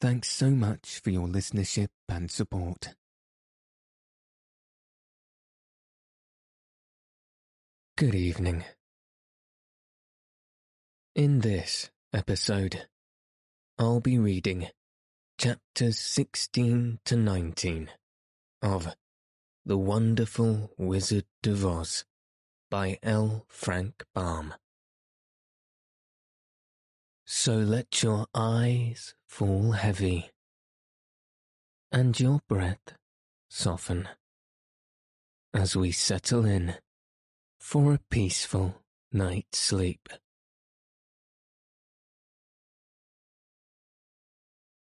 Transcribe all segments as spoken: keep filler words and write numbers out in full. Thanks so much for your listenership and support. Good evening. In this episode, I'll be reading chapters sixteen to nineteen of The Wonderful Wizard of Oz by L. Frank Baum. So let your eyes fall heavy and your breath soften as we settle in for a peaceful night's sleep.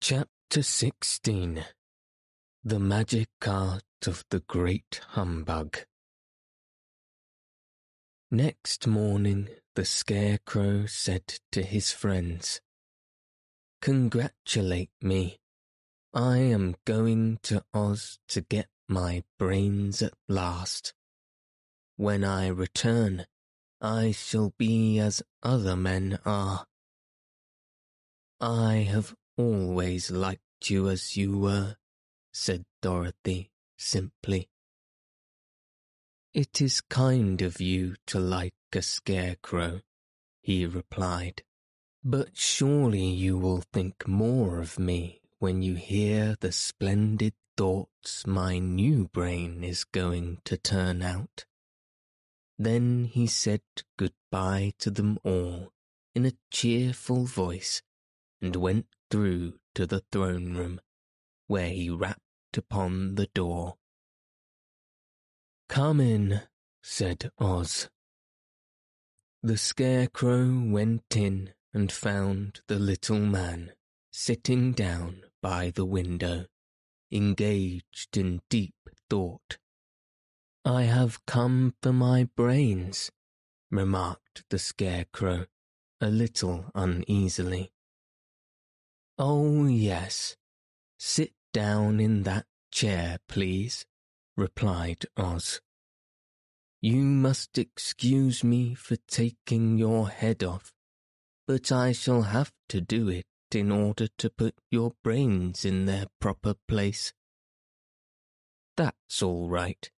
Chapter sixteen. The Magic Art of the Great Humbug. Next morning the Scarecrow said to his friends, "Congratulate me. I am going to Oz to get my brains at last. When I return, I shall be as other men are. I have always liked you as you were," said Dorothy simply. "It is kind of you to like a scarecrow," he replied, "but surely you will think more of me when you hear the splendid thoughts my new brain is going to turn out." Then he said goodbye to them all in a cheerful voice and went through to the throne room, where he rapped upon the door. "Come in," said Oz. The Scarecrow went in and found the little man sitting down by the window, engaged in deep thought. "I have come for my brains," remarked the Scarecrow, a little uneasily. "Oh, yes. Sit down in that chair, please," replied Oz. "You must excuse me for taking your head off, but I shall have to do it in order to put your brains in their proper place." "That's all right,"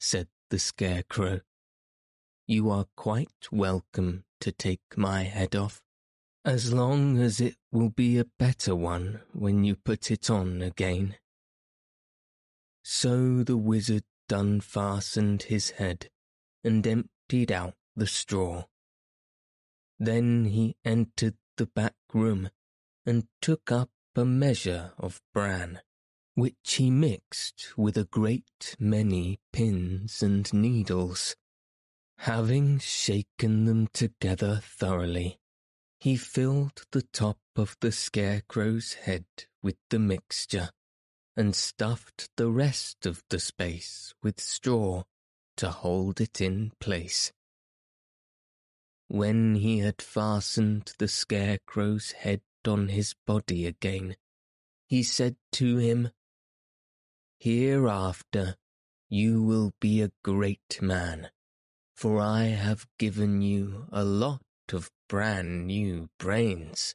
said the Scarecrow. "You are quite welcome to take my head off, as long as it will be a better one when you put it on again." So the wizard unfastened his head and emptied out the straw. Then he entered the back room and took up a measure of bran, which he mixed with a great many pins and needles. Having shaken them together thoroughly, he filled the top of the Scarecrow's head with the mixture and stuffed the rest of the space with straw to hold it in place. When he had fastened the Scarecrow's head on his body again, he said to him, "Hereafter you will be a great man, for I have given you a lot of brand new brains."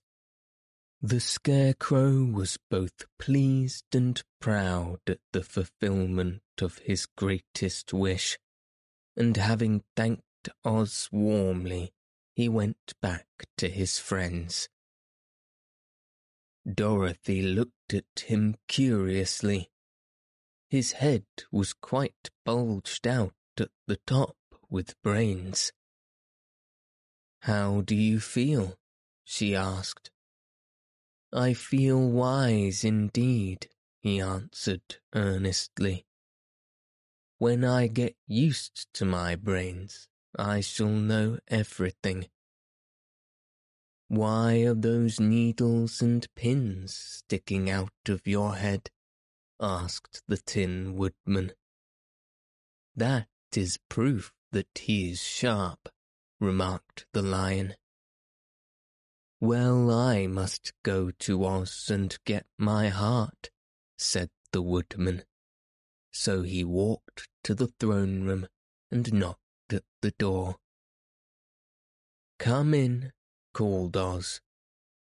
The Scarecrow was both pleased and proud at the fulfilment of his greatest wish, and having thanked Oz warmly, he went back to his friends. Dorothy looked at him curiously. His head was quite bulged out at the top with brains. "How do you feel?" she asked. "I feel wise indeed," he answered earnestly. "When I get used to my brains, I shall know everything." Why are those needles and pins sticking out of your head? Asked the Tin Woodman. That is proof that he is sharp, remarked the Lion. Well, I must go to Oz and get my heart, said the Woodman. So he walked to the throne room and knocked at the door. Come in, called Oz,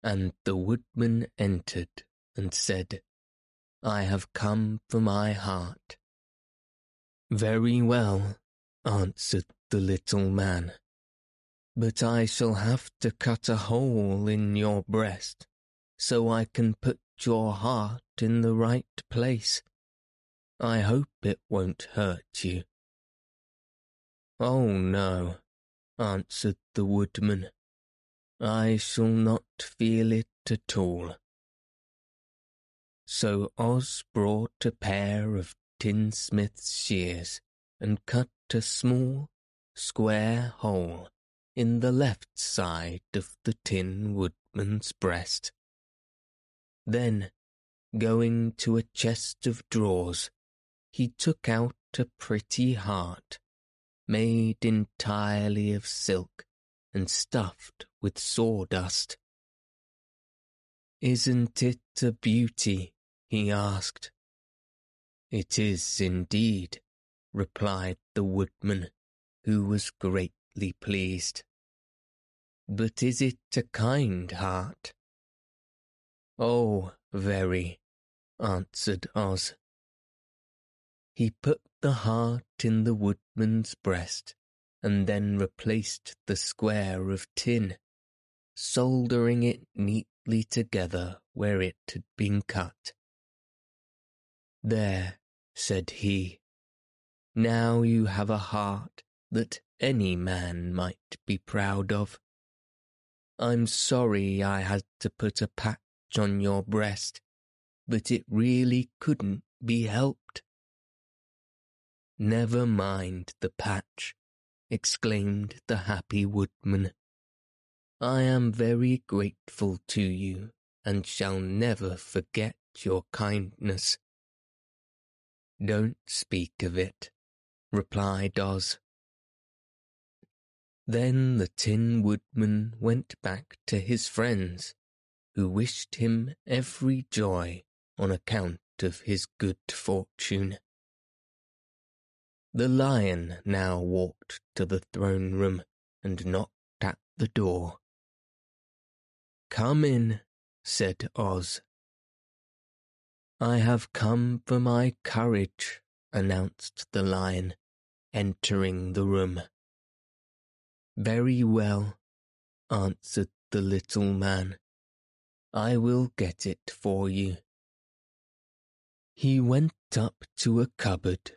and the Woodman entered and said, I have come for my heart. Very well, answered the little man, but I shall have to cut a hole in your breast so I can put your heart in the right place. I hope it won't hurt you. Oh, no, answered the Woodman. I shall not feel it at all. So Oz brought a pair of tinsmith's shears and cut a small, square hole in the left side of the Tin Woodman's breast. Then, going to a chest of drawers, he took out a pretty heart, made entirely of silk and stuffed with sawdust. Isn't it a beauty? He asked. It is indeed, replied the Woodman, who was greatly pleased. But is it a kind heart? Oh, very, answered Oz. He put the heart in the Woodman's breast and then replaced the square of tin, soldering it neatly together where it had been cut. There, said he, now you have a heart that any man might be proud of. I'm sorry I had to put a patch on your breast, but it really couldn't be helped. Never mind the patch, exclaimed the happy Woodman. I am very grateful to you and shall never forget your kindness. Don't speak of it, replied Oz. Then the Tin Woodman went back to his friends, who wished him every joy on account of his good fortune. The Lion now walked to the throne room and knocked at the door. Come in, said Oz. I have come for my courage, announced the Lion, entering the room. Very well, answered the little man. I will get it for you. He went up to a cupboard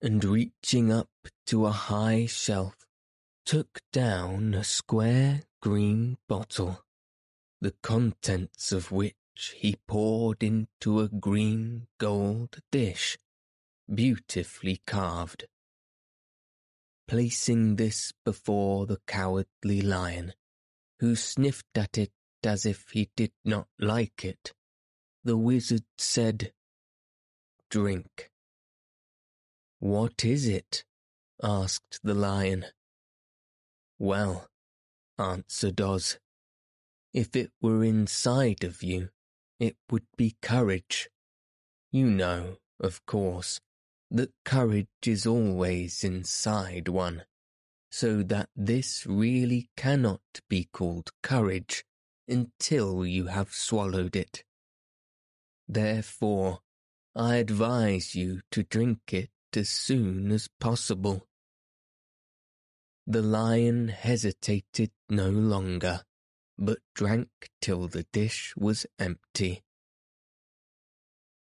and reaching up to a high shelf, took down a square green bottle, the contents of which he poured into a green gold dish, beautifully carved. Placing this before the cowardly Lion, who sniffed at it as if he did not like it, the wizard said, Drink. What is it? Asked the Lion. Well, answered Oz, if it were inside of you, it would be courage. You know, of course, that courage is always inside one, so that this really cannot be called courage until you have swallowed it. Therefore, I advise you to drink it as soon as possible. The Lion hesitated no longer, but drank till the dish was empty.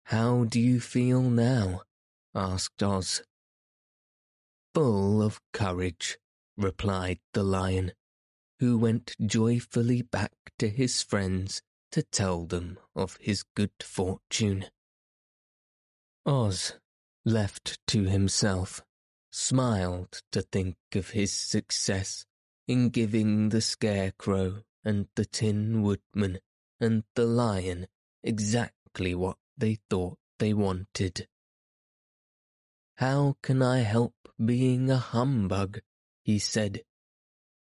How do you feel now? Asked Oz. Full of courage, replied the Lion, who went joyfully back to his friends to tell them of his good fortune. Oz, left to himself, smiled to think of his success in giving the Scarecrow and the Tin Woodman and the Lion exactly what they thought they wanted. "How can I help being a humbug," he said,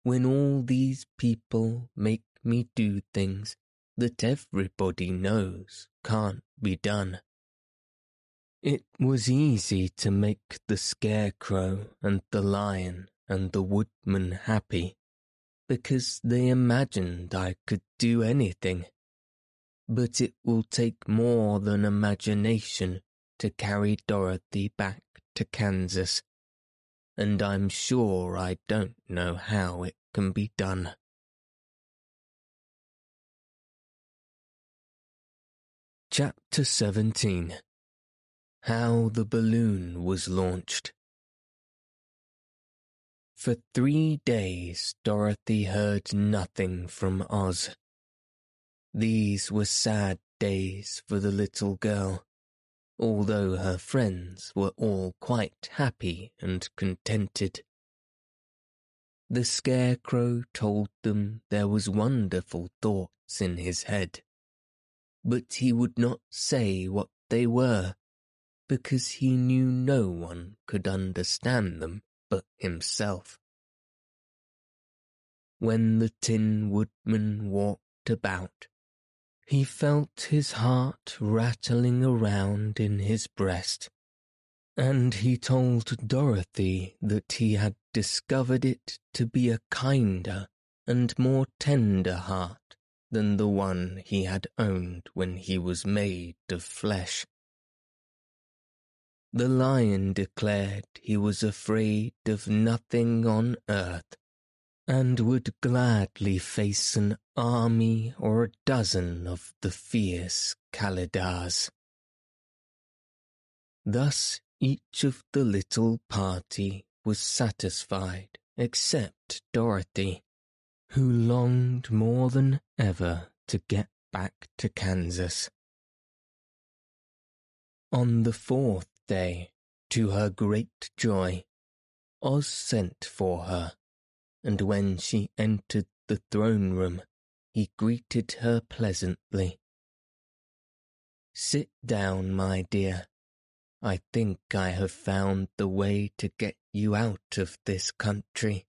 "when all these people make me do things that everybody knows can't be done?" It was easy to make the Scarecrow and the Lion and the Woodman happy, because they imagined I could do anything. But it will take more than imagination to carry Dorothy back to Kansas, and I'm sure I don't know how it can be done. Chapter seventeen. How the Balloon Was Launched. For three days Dorothy heard nothing from Oz. These were sad days for the little girl, although her friends were all quite happy and contented. The Scarecrow told them there was wonderful thoughts in his head, but he would not say what they were, because he knew no one could understand them but himself. When the Tin Woodman walked about, he felt his heart rattling around in his breast, and he told Dorothy that he had discovered it to be a kinder and more tender heart than the one he had owned when he was made of flesh. The Lion declared he was afraid of nothing on earth, and would gladly face an army or a dozen of the fierce Kalidars. Thus each of the little party was satisfied except Dorothy, who longed more than ever to get back to Kansas. On the fourth day, to her great joy, Oz sent for her, and when she entered the throne room, he greeted her pleasantly. "Sit down, my dear. I think I have found the way to get you out of this country."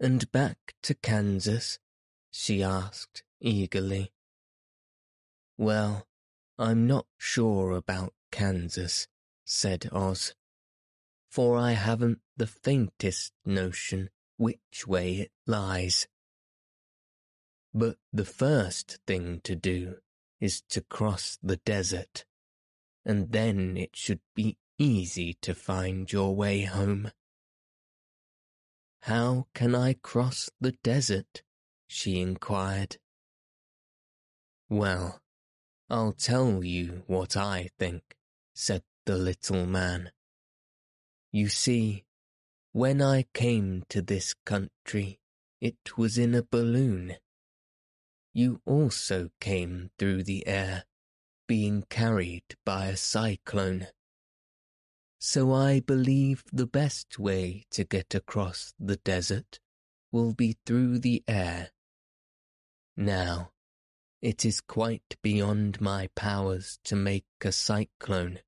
"And back to Kansas?" she asked eagerly. "Well, I'm not sure about Kansas," said Oz, "for I haven't the faintest notion which way it lies. But the first thing to do is to cross the desert, and then it should be easy to find your way home." "How can I cross the desert?" she inquired. "Well, I'll tell you what I think," said the little man. "You see, when I came to this country, it was in a balloon. You also came through the air, being carried by a cyclone. So I believe the best way to get across the desert will be through the air. Now, it is quite beyond my powers to make a cyclone,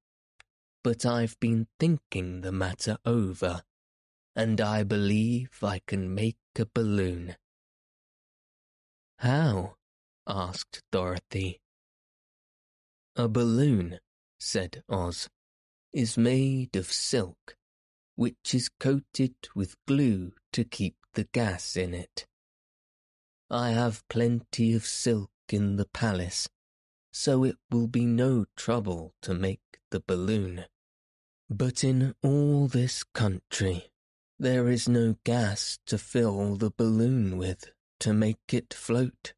but I've been thinking the matter over, and I believe I can make a balloon." "How?" asked Dorothy. "A balloon," said Oz, "is made of silk, which is coated with glue to keep the gas in it. I have plenty of silk in the palace, so it will be no trouble to make the balloon. But in all this country, there is no gas to fill the balloon with to make it float."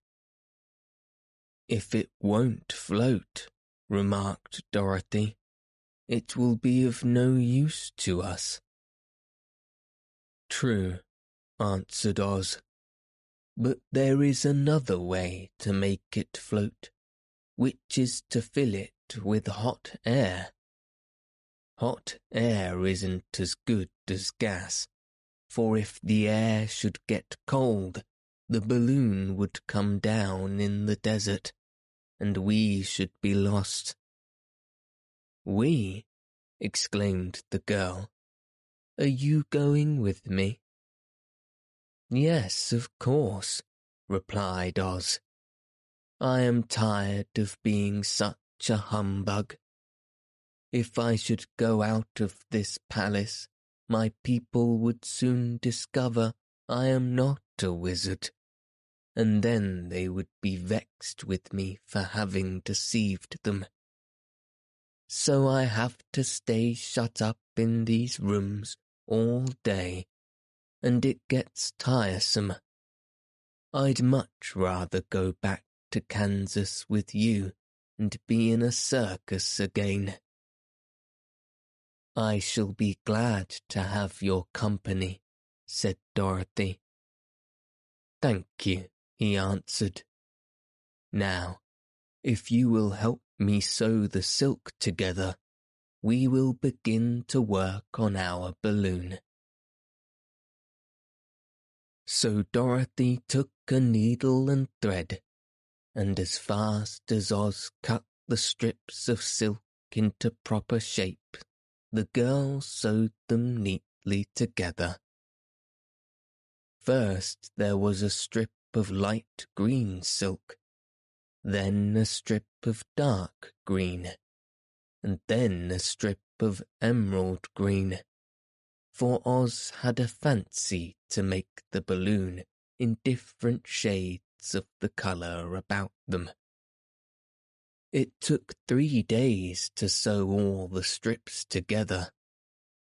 "If it won't float," remarked Dorothy, "it will be of no use to us." "True," answered Oz, "but there is another way to make it float, which is to fill it with hot air. Hot air isn't as good as gas, for if the air should get cold, the balloon would come down in the desert, and we should be lost. We? Exclaimed the girl. Are you going with me? Yes, of course, replied Oz. I am tired of being such a humbug. If I should go out of this palace, my people would soon discover I am not a wizard, and then they would be vexed with me for having deceived them. So I have to stay shut up in these rooms all day, and it gets tiresome. I'd much rather go back to Kansas with you and be in a circus again. I shall be glad to have your company, said Dorothy. Thank you, he answered. Now, if you will help me sew the silk together, we will begin to work on our balloon. So Dorothy took a needle and thread, and as fast as Oz cut the strips of silk into proper shape, the girl sewed them neatly together. First there was a strip of light green silk, then a strip of dark green, and then a strip of emerald green, for Oz had a fancy to make the balloon in different shades of the colour about them. It took three days to sew all the strips together,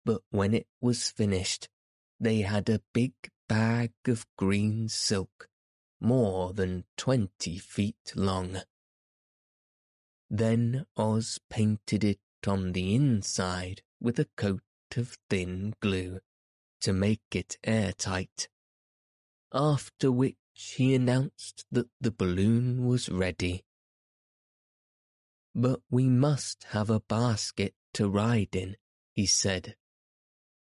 but when it was finished, they had a big bag of green silk, more than twenty feet long. Then Oz painted it on the inside with a coat of thin glue to make it airtight, after which he announced that the balloon was ready. But we must have a basket to ride in, he said.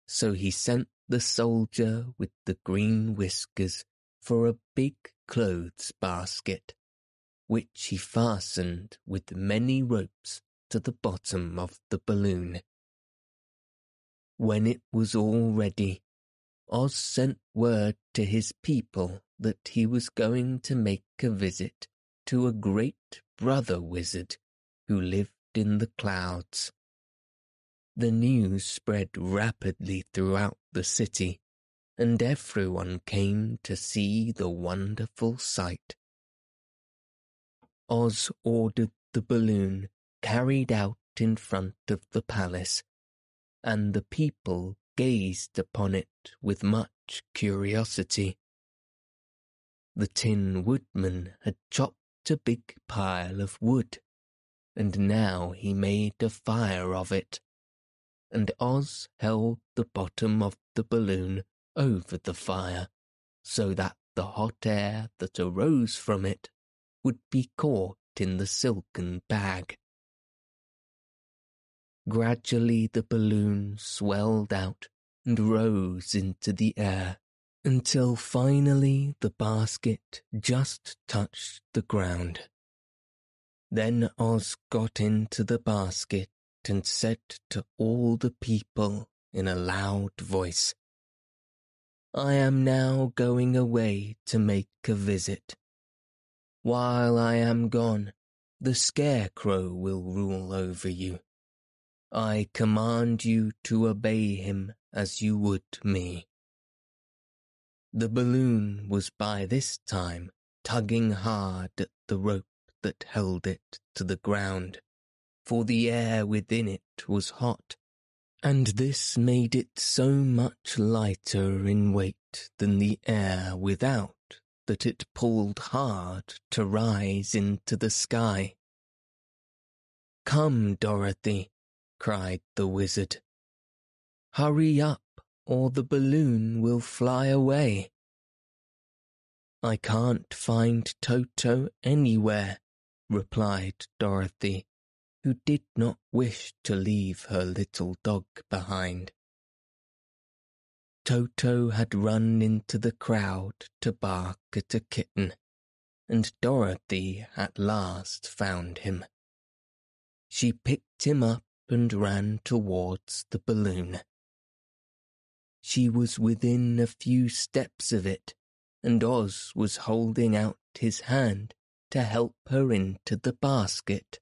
So he sent the soldier with the green whiskers for a big clothes basket, which he fastened with many ropes to the bottom of the balloon. When it was all ready, Oz sent word to his people that he was going to make a visit to a great brother wizard who lived in the clouds. The news spread rapidly throughout the city, and everyone came to see the wonderful sight. Oz ordered the balloon carried out in front of the palace, and the people gazed upon it with much curiosity. The Tin Woodman had chopped a big pile of wood, and now he made a fire of it, and Oz held the bottom of the balloon over the fire so that the hot air that arose from it would be caught in the silken bag. Gradually the balloon swelled out and rose into the air until finally the basket just touched the ground. Then Oz got into the basket and said to all the people in a loud voice, I am now going away to make a visit. While I am gone, the Scarecrow will rule over you. I command you to obey him as you would me. The balloon was by this time tugging hard at the rope that held it to the ground, for the air within it was hot, and this made it so much lighter in weight than the air without that it pulled hard to rise into the sky. Come, Dorothy, cried the wizard. Hurry up, or the balloon will fly away. I can't find Toto anywhere, replied Dorothy, who did not wish to leave her little dog behind. Toto had run into the crowd to bark at a kitten, and Dorothy at last found him. She picked him up and ran towards the balloon. She was within a few steps of it, and Oz was holding out his hand to help her into the basket,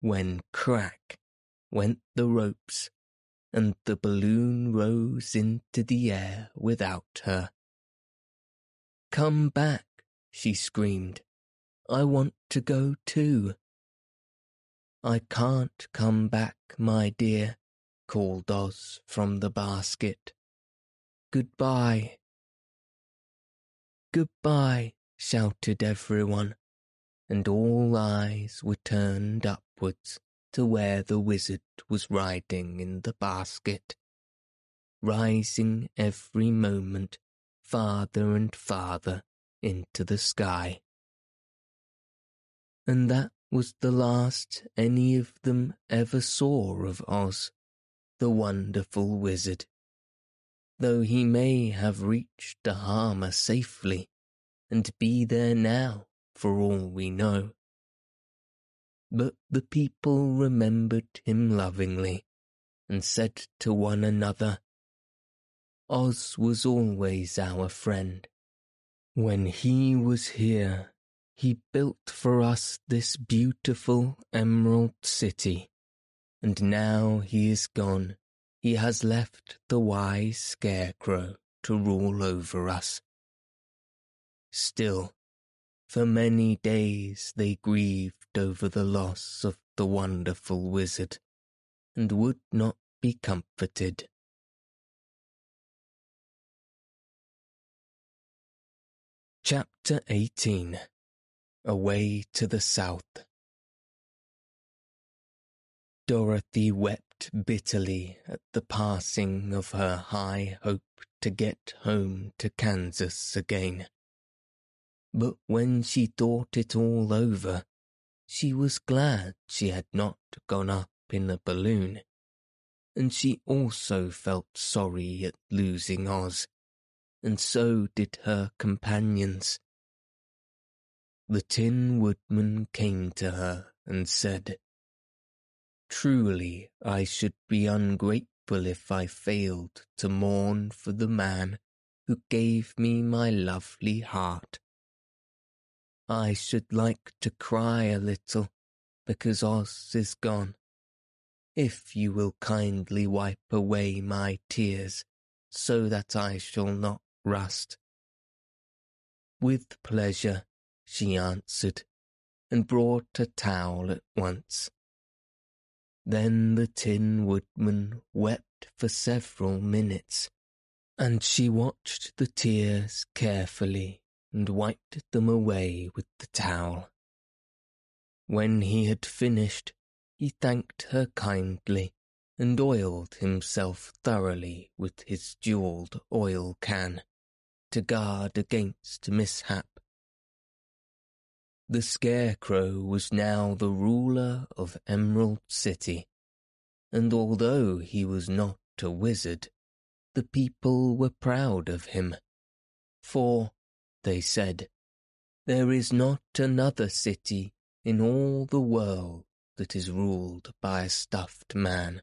when crack went the ropes, and the balloon rose into the air without her. "Come back," she screamed. "I want to go too." "I can't come back, my dear," called Oz from the basket. "Goodbye." "Goodbye," shouted everyone, and all eyes were turned upwards to where the wizard was riding in the basket, rising every moment farther and farther into the sky. And that was the last any of them ever saw of Oz, the Wonderful Wizard, though he may have reached the harbour safely and be there now for all we know. But the people remembered him lovingly, and said to one another, "Oz was always our friend. When he was here, he built for us this beautiful Emerald City, and now he is gone, he has left the wise Scarecrow to rule over us." Still, for many days they grieved over the loss of the Wonderful Wizard, and would not be comforted. Chapter eighteen. Away to the South. Dorothy wept bitterly at the passing of her high hope to get home to Kansas again. But when she thought it all over, she was glad she had not gone up in a balloon, and she also felt sorry at losing Oz, and so did her companions. The Tin Woodman came to her and said, "Truly I should be ungrateful if I failed to mourn for the man who gave me my lovely heart. I should like to cry a little because Oz is gone. If you will kindly wipe away my tears so that I shall not rust." "With pleasure," she answered, and brought a towel at once. Then the Tin Woodman wept for several minutes, and she watched the tears carefully and wiped them away with the towel. When he had finished, he thanked her kindly and oiled himself thoroughly with his jewelled oil can to guard against mishap. The Scarecrow was now the ruler of Emerald City, and although he was not a wizard, the people were proud of him, for, they said, "There is not another city in all the world that is ruled by a stuffed man."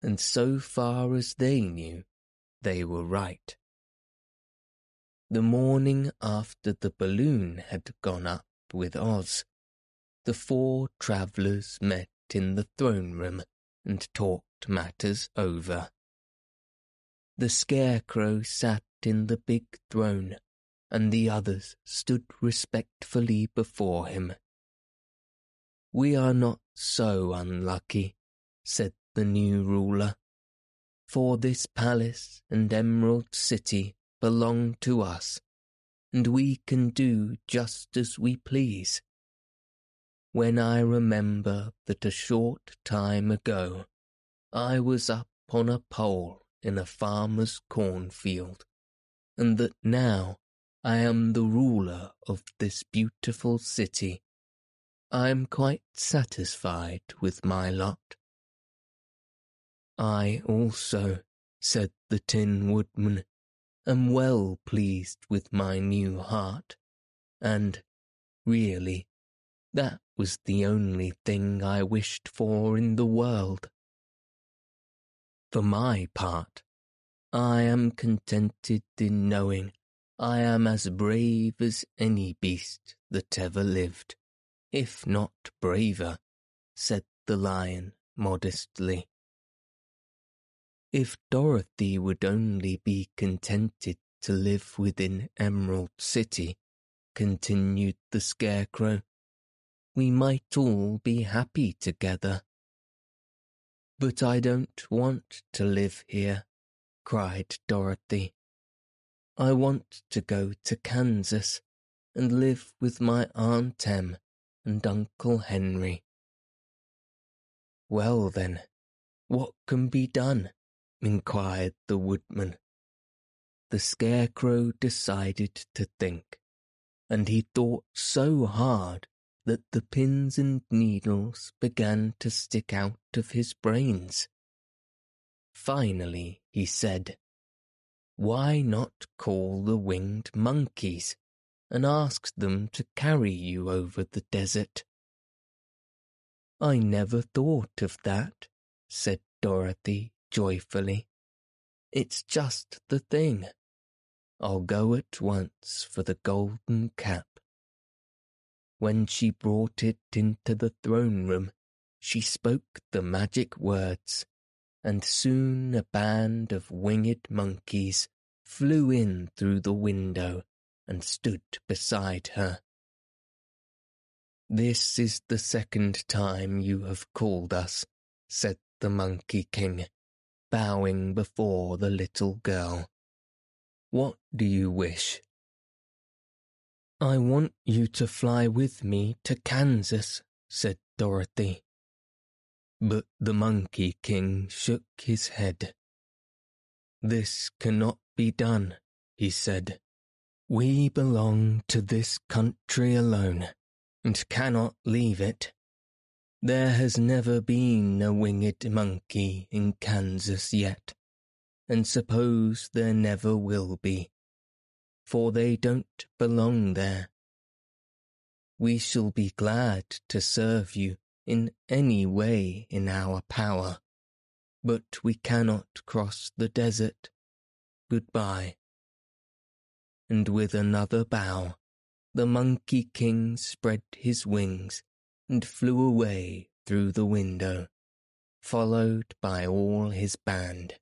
And so far as they knew, they were right. The morning after the balloon had gone up with Oz, the four travellers met in the throne room and talked matters over. The Scarecrow sat in the big throne, and the others stood respectfully before him. "We are not so unlucky," said the new ruler, "for this palace and Emerald City belong to us, and we can do just as we please. When I remember that a short time ago I was up on a pole in a farmer's cornfield, and that now I am the ruler of this beautiful city, I am quite satisfied with my lot." "I also," said the Tin Woodman, am well pleased with my new heart, and, really, that was the only thing I wished for in the world. For my part, I am contented in knowing I am as brave as any beast that ever lived, if not braver, said the lion modestly. If Dorothy would only be contented to live within Emerald City, continued the Scarecrow, we might all be happy together. But I don't want to live here, cried Dorothy. I want to go to Kansas and live with my Aunt Em and Uncle Henry. Well then, what can be done? Inquired the Woodman. The Scarecrow decided to think, and he thought so hard that the pins and needles began to stick out of his brains. Finally, he said, why not call the winged monkeys and ask them to carry you over the desert? I never thought of that, said Dorothy joyfully. It's just the thing. I'll go at once for the golden cap. When she brought it into the throne room, she spoke the magic words, and soon a band of winged monkeys flew in through the window and stood beside her. This is the second time you have called us, said the Monkey King, bowing before the little girl. What do you wish? I want you to fly with me to Kansas, said Dorothy. But the Monkey King shook his head. This cannot be done, he said. We belong to this country alone, and cannot leave it. There has never been a winged monkey in Kansas yet, and suppose there never will be, for they don't belong there. We shall be glad to serve you in any way in our power, but we cannot cross the desert. Goodbye. And with another bow, the Monkey King spread his wings and flew away through the window, followed by all his band.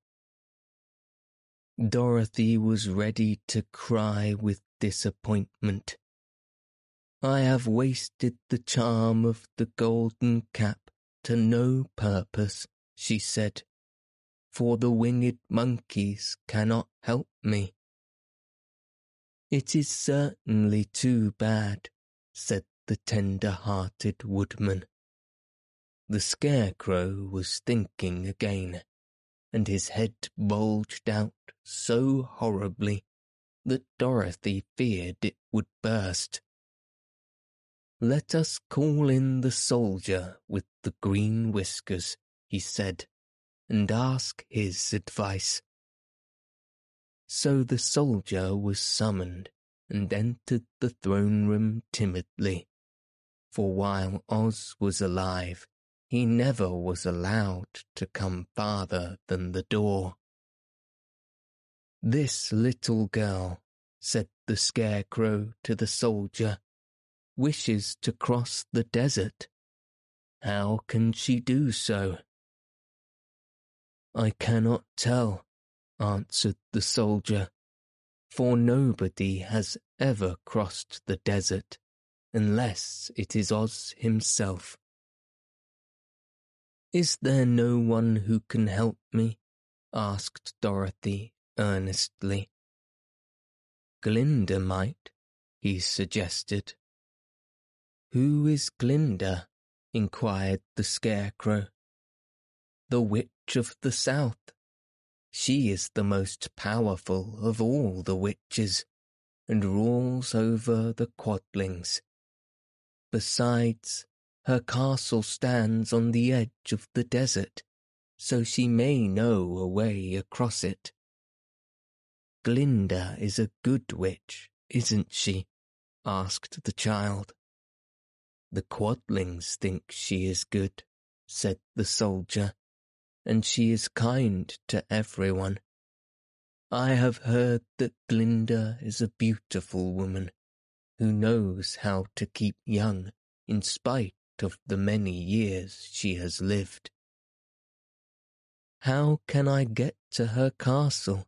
Dorothy was ready to cry with disappointment. I have wasted the charm of the golden cap to no purpose, she said, for the winged monkeys cannot help me. It is certainly too bad, said the tender-hearted Woodman. The Scarecrow was thinking again, and his head bulged out so horribly that Dorothy feared it would burst. Let us call in the soldier with the green whiskers, he said, and ask his advice. So the soldier was summoned and entered the throne room timidly, for while Oz was alive, he never was allowed to come farther than the door. This little girl, said the Scarecrow to the soldier, wishes to cross the desert. How can she do so? I cannot tell, answered the soldier, for nobody has ever crossed the desert unless it is Oz himself. Is there no one who can help me? Asked Dorothy earnestly. Glinda might, he suggested. Who is Glinda? Inquired the Scarecrow. The Witch of the South. She is the most powerful of all the witches, and rules over the Quadlings. Besides, her castle stands on the edge of the desert, so she may know a way across it. Glinda is a good witch, isn't she? Asked the child. The Quadlings think she is good, said the soldier, and she is kind to everyone. I have heard that Glinda is a beautiful woman who knows how to keep young in spite of the many years she has lived. How can I get to her castle?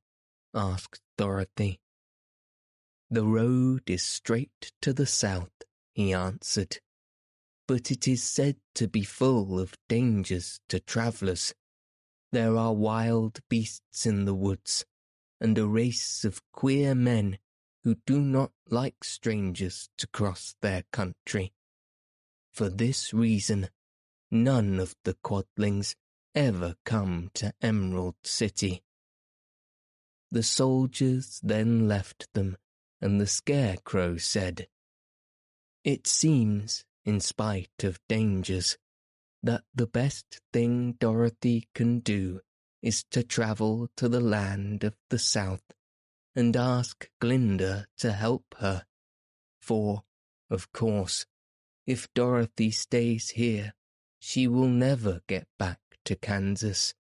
Asked Dorothy. The road is straight to the south, he answered, but it is said to be full of dangers to travellers. There are wild beasts in the woods, and a race of queer men who do not like strangers to cross their country. For this reason, none of the Quadlings ever come to Emerald City. The soldiers then left them, and the Scarecrow said, It seems, in spite of dangers, that the best thing Dorothy can do is to travel to the land of the south and ask Glinda to help her, for, of course, if Dorothy stays here, she will never get back to Kansas.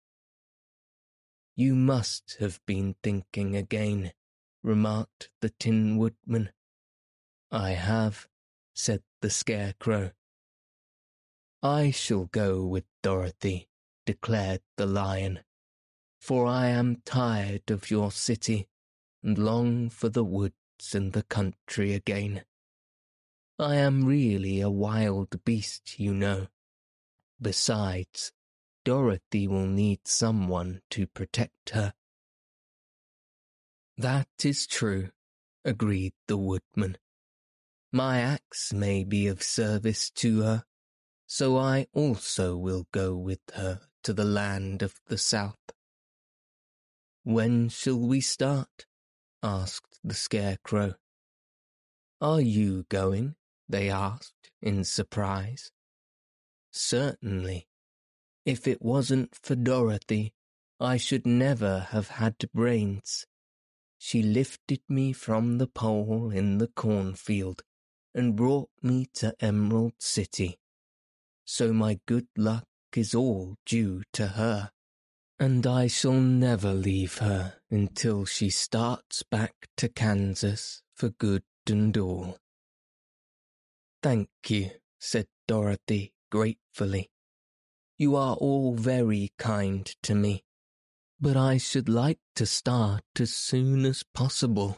You must have been thinking again, remarked the Tin Woodman. I have, said the Scarecrow. I shall go with Dorothy, declared the Lion, for I am tired of your city and long for the woods and the country again. I am really a wild beast, you know. Besides, Dorothy will need someone to protect her. That is true, agreed the Woodman. My axe may be of service to her, so I also will go with her to the land of the south. When shall we start? Asked the Scarecrow. Are you going? They asked in surprise. Certainly. If it wasn't for Dorothy, I should never have had brains. She lifted me from the pole in the cornfield and brought me to Emerald City. So my good luck is all due to her, and I shall never leave her until she starts back to Kansas for good and all. Thank you, said Dorothy gratefully. You are all very kind to me, but I should like to start as soon as possible.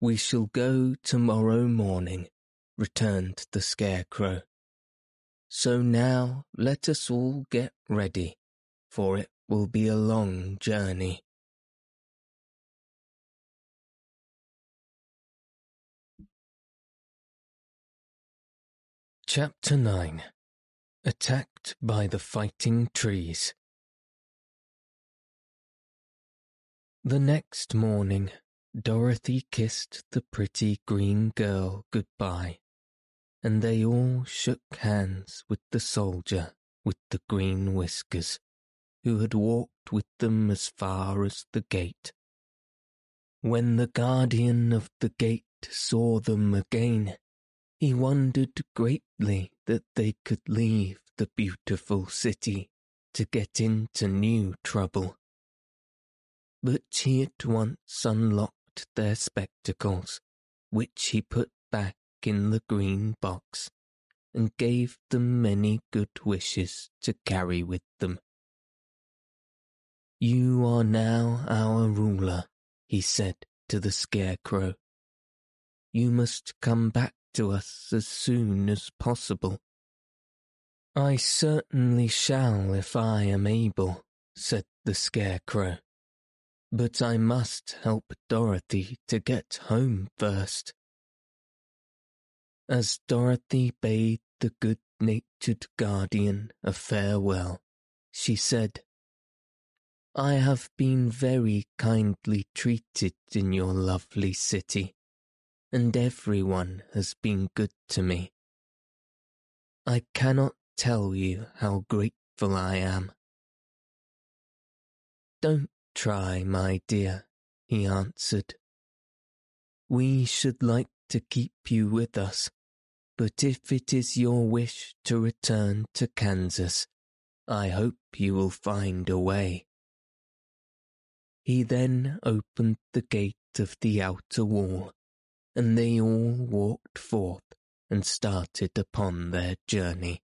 We shall go tomorrow morning, returned the Scarecrow. So now let us all get ready, for it will be a long journey. Chapter nine. Attacked by the Fighting Trees. The next morning, Dorothy kissed the pretty green girl goodbye, and they all shook hands with the soldier with the green whiskers, who had walked with them as far as the gate. When the guardian of the gate saw them again, he wondered greatly that they could leave the beautiful city to get into new trouble. But he at once unlocked their spectacles, which he put back in the green box, and gave them many good wishes to carry with them. You are now our ruler, he said to the Scarecrow. You must come back to us as soon as possible. I certainly shall if I am able, said the Scarecrow. But I must help Dorothy to get home first. As Dorothy bade the good-natured guardian a farewell, she said, I have been very kindly treated in your lovely city, and everyone has been good to me. I cannot tell you how grateful I am, Don't try, my dear, he answered. We should like to keep you with us, but if it is your wish to return to Kansas, I hope you will find a way. He then opened the gate of the outer wall, and they all walked forth and started upon their journey.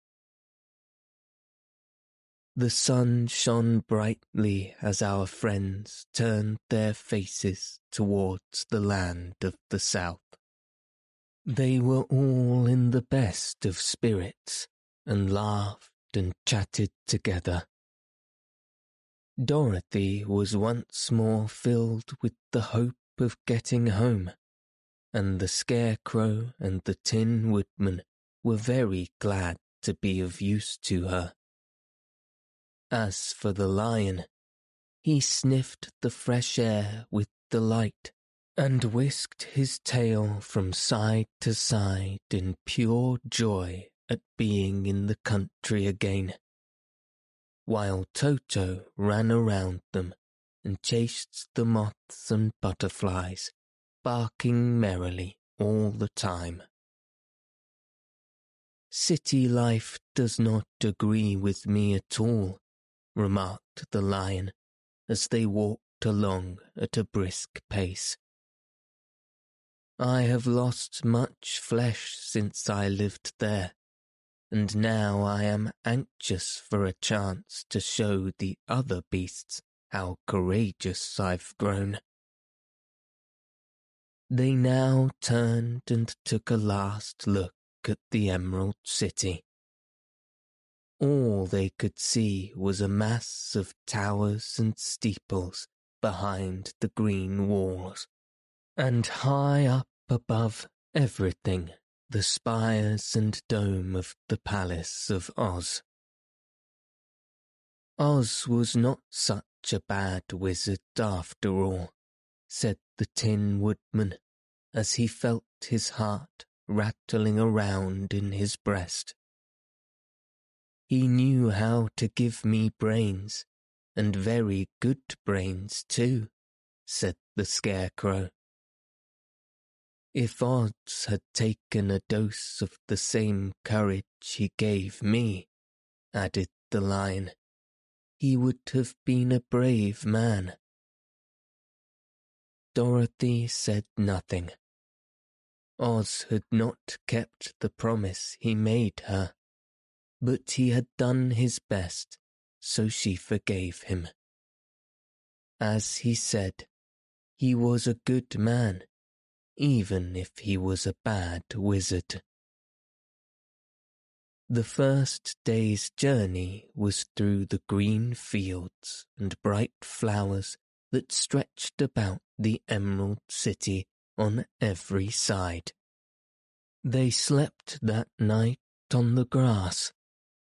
The sun shone brightly as our friends turned their faces towards the land of the south. They were all in the best of spirits, and laughed and chatted together. Dorothy was once more filled with the hope of getting home, and the Scarecrow and the Tin Woodman were very glad to be of use to her. As for the Lion, he sniffed the fresh air with delight, and whisked his tail from side to side in pure joy at being in the country again, while Toto ran around them and chased the moths and butterflies, barking merrily all the time. City life does not agree with me at all, remarked the Lion as they walked along at a brisk pace. I have lost much flesh since I lived there, and now I am anxious for a chance to show the other beasts how courageous I've grown. They now turned and took a last look at the Emerald City. All they could see was a mass of towers and steeples behind the green walls, and high up above everything the spires and dome of the Palace of Oz. Oz was not such a bad wizard after all, said the Tin Woodman, as he felt his heart rattling around in his breast. He knew how to give me brains, and very good brains too, said the Scarecrow. If Oz had taken a dose of the same courage he gave me, added the Lion, he would have been a brave man. Dorothy said nothing. Oz had not kept the promise he made her, but he had done his best, so she forgave him. As he said, he was a good man, even if he was a bad wizard. The first day's journey was through the green fields and bright flowers that stretched about the Emerald City on every side. They slept that night on the grass,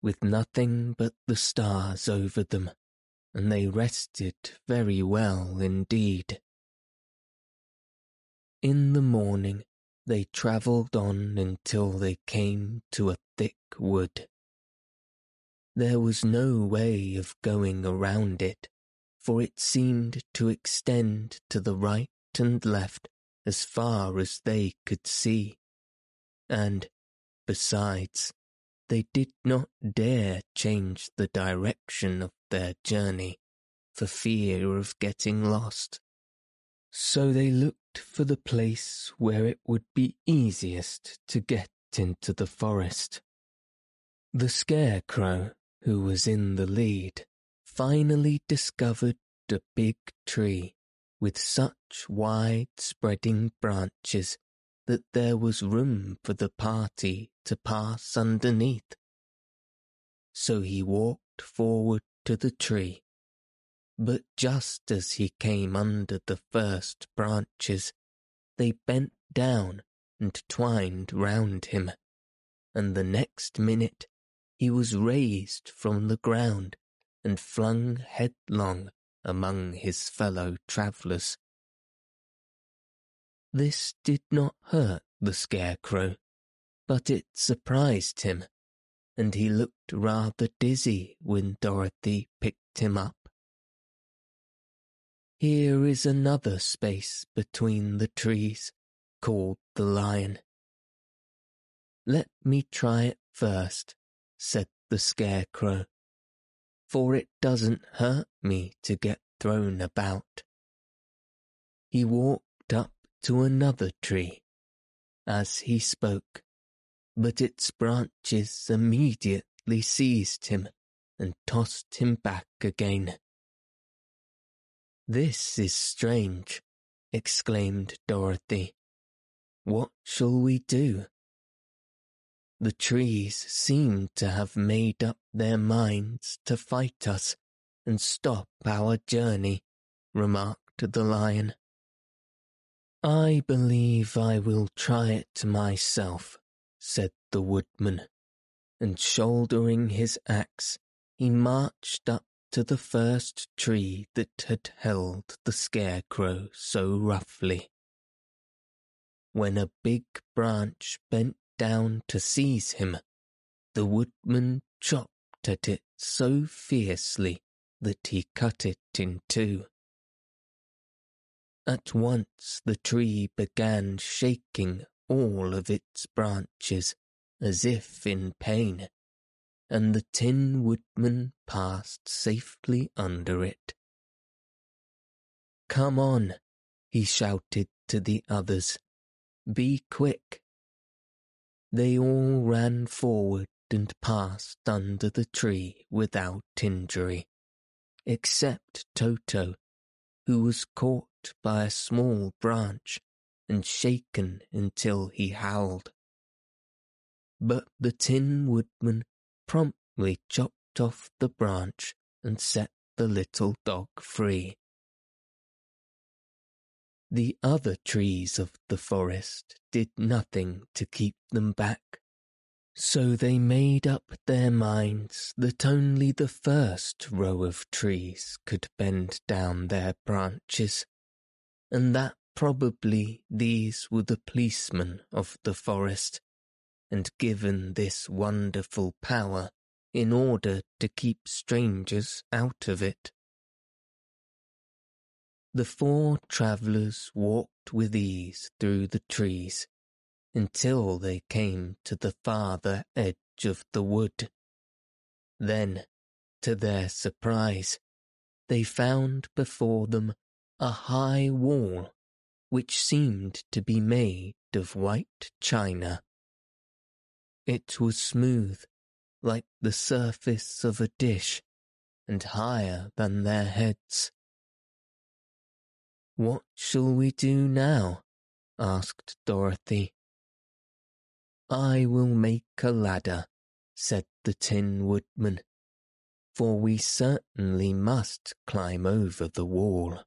with nothing but the stars over them, and they rested very well indeed. In the morning they travelled on until they came to a thick wood. There was no way of going around it, for it seemed to extend to the right and left as far as they could see, and, besides, they did not dare change the direction of their journey for fear of getting lost. So they looked for the place where it would be easiest to get into the forest. The Scarecrow, who was in the lead, finally discovered a big tree with such wide-spreading branches that there was room for the party to pass underneath. So he walked forward to the tree. But just as he came under the first branches, they bent down and twined round him, and the next minute he was raised from the ground and flung headlong among his fellow travellers. This did not hurt the Scarecrow, but it surprised him, and he looked rather dizzy when Dorothy picked him up. Here is another space between the trees, called the lion. Let me try it first, said the Scarecrow, for it doesn't hurt me to get thrown about. He walked up to another tree as he spoke, but its branches immediately seized him and tossed him back again. This is strange, exclaimed Dorothy. What shall we do? The trees seemed to have made up their minds to fight us and stop our journey, remarked the lion. I believe I will try it myself, said the woodman, and shouldering his axe, he marched up to the first tree that had held the Scarecrow so roughly. When a big branch bent down to seize him, the woodman chopped at it so fiercely that he cut it in two. At once the tree began shaking all of its branches as if in pain, and the Tin Woodman passed safely under it. Come on, he shouted to the others. Be quick. They all ran forward and passed under the tree without injury, except Toto, who was caught by a small branch and shaken until he howled. But the Tin Woodman promptly chopped off the branch and set the little dog free. The other trees of the forest did nothing to keep them back, so they made up their minds that only the first row of trees could bend down their branches, and that probably these were the policemen of the forest, and given this wonderful power in order to keep strangers out of it. The four travellers walked with ease through the trees until they came to the farther edge of the wood. Then, to their surprise, they found before them a high wall which seemed to be made of white china. It was smooth, like the surface of a dish, and higher than their heads. What shall we do now? Asked Dorothy. I will make a ladder, said the Tin Woodman, for we certainly must climb over the wall.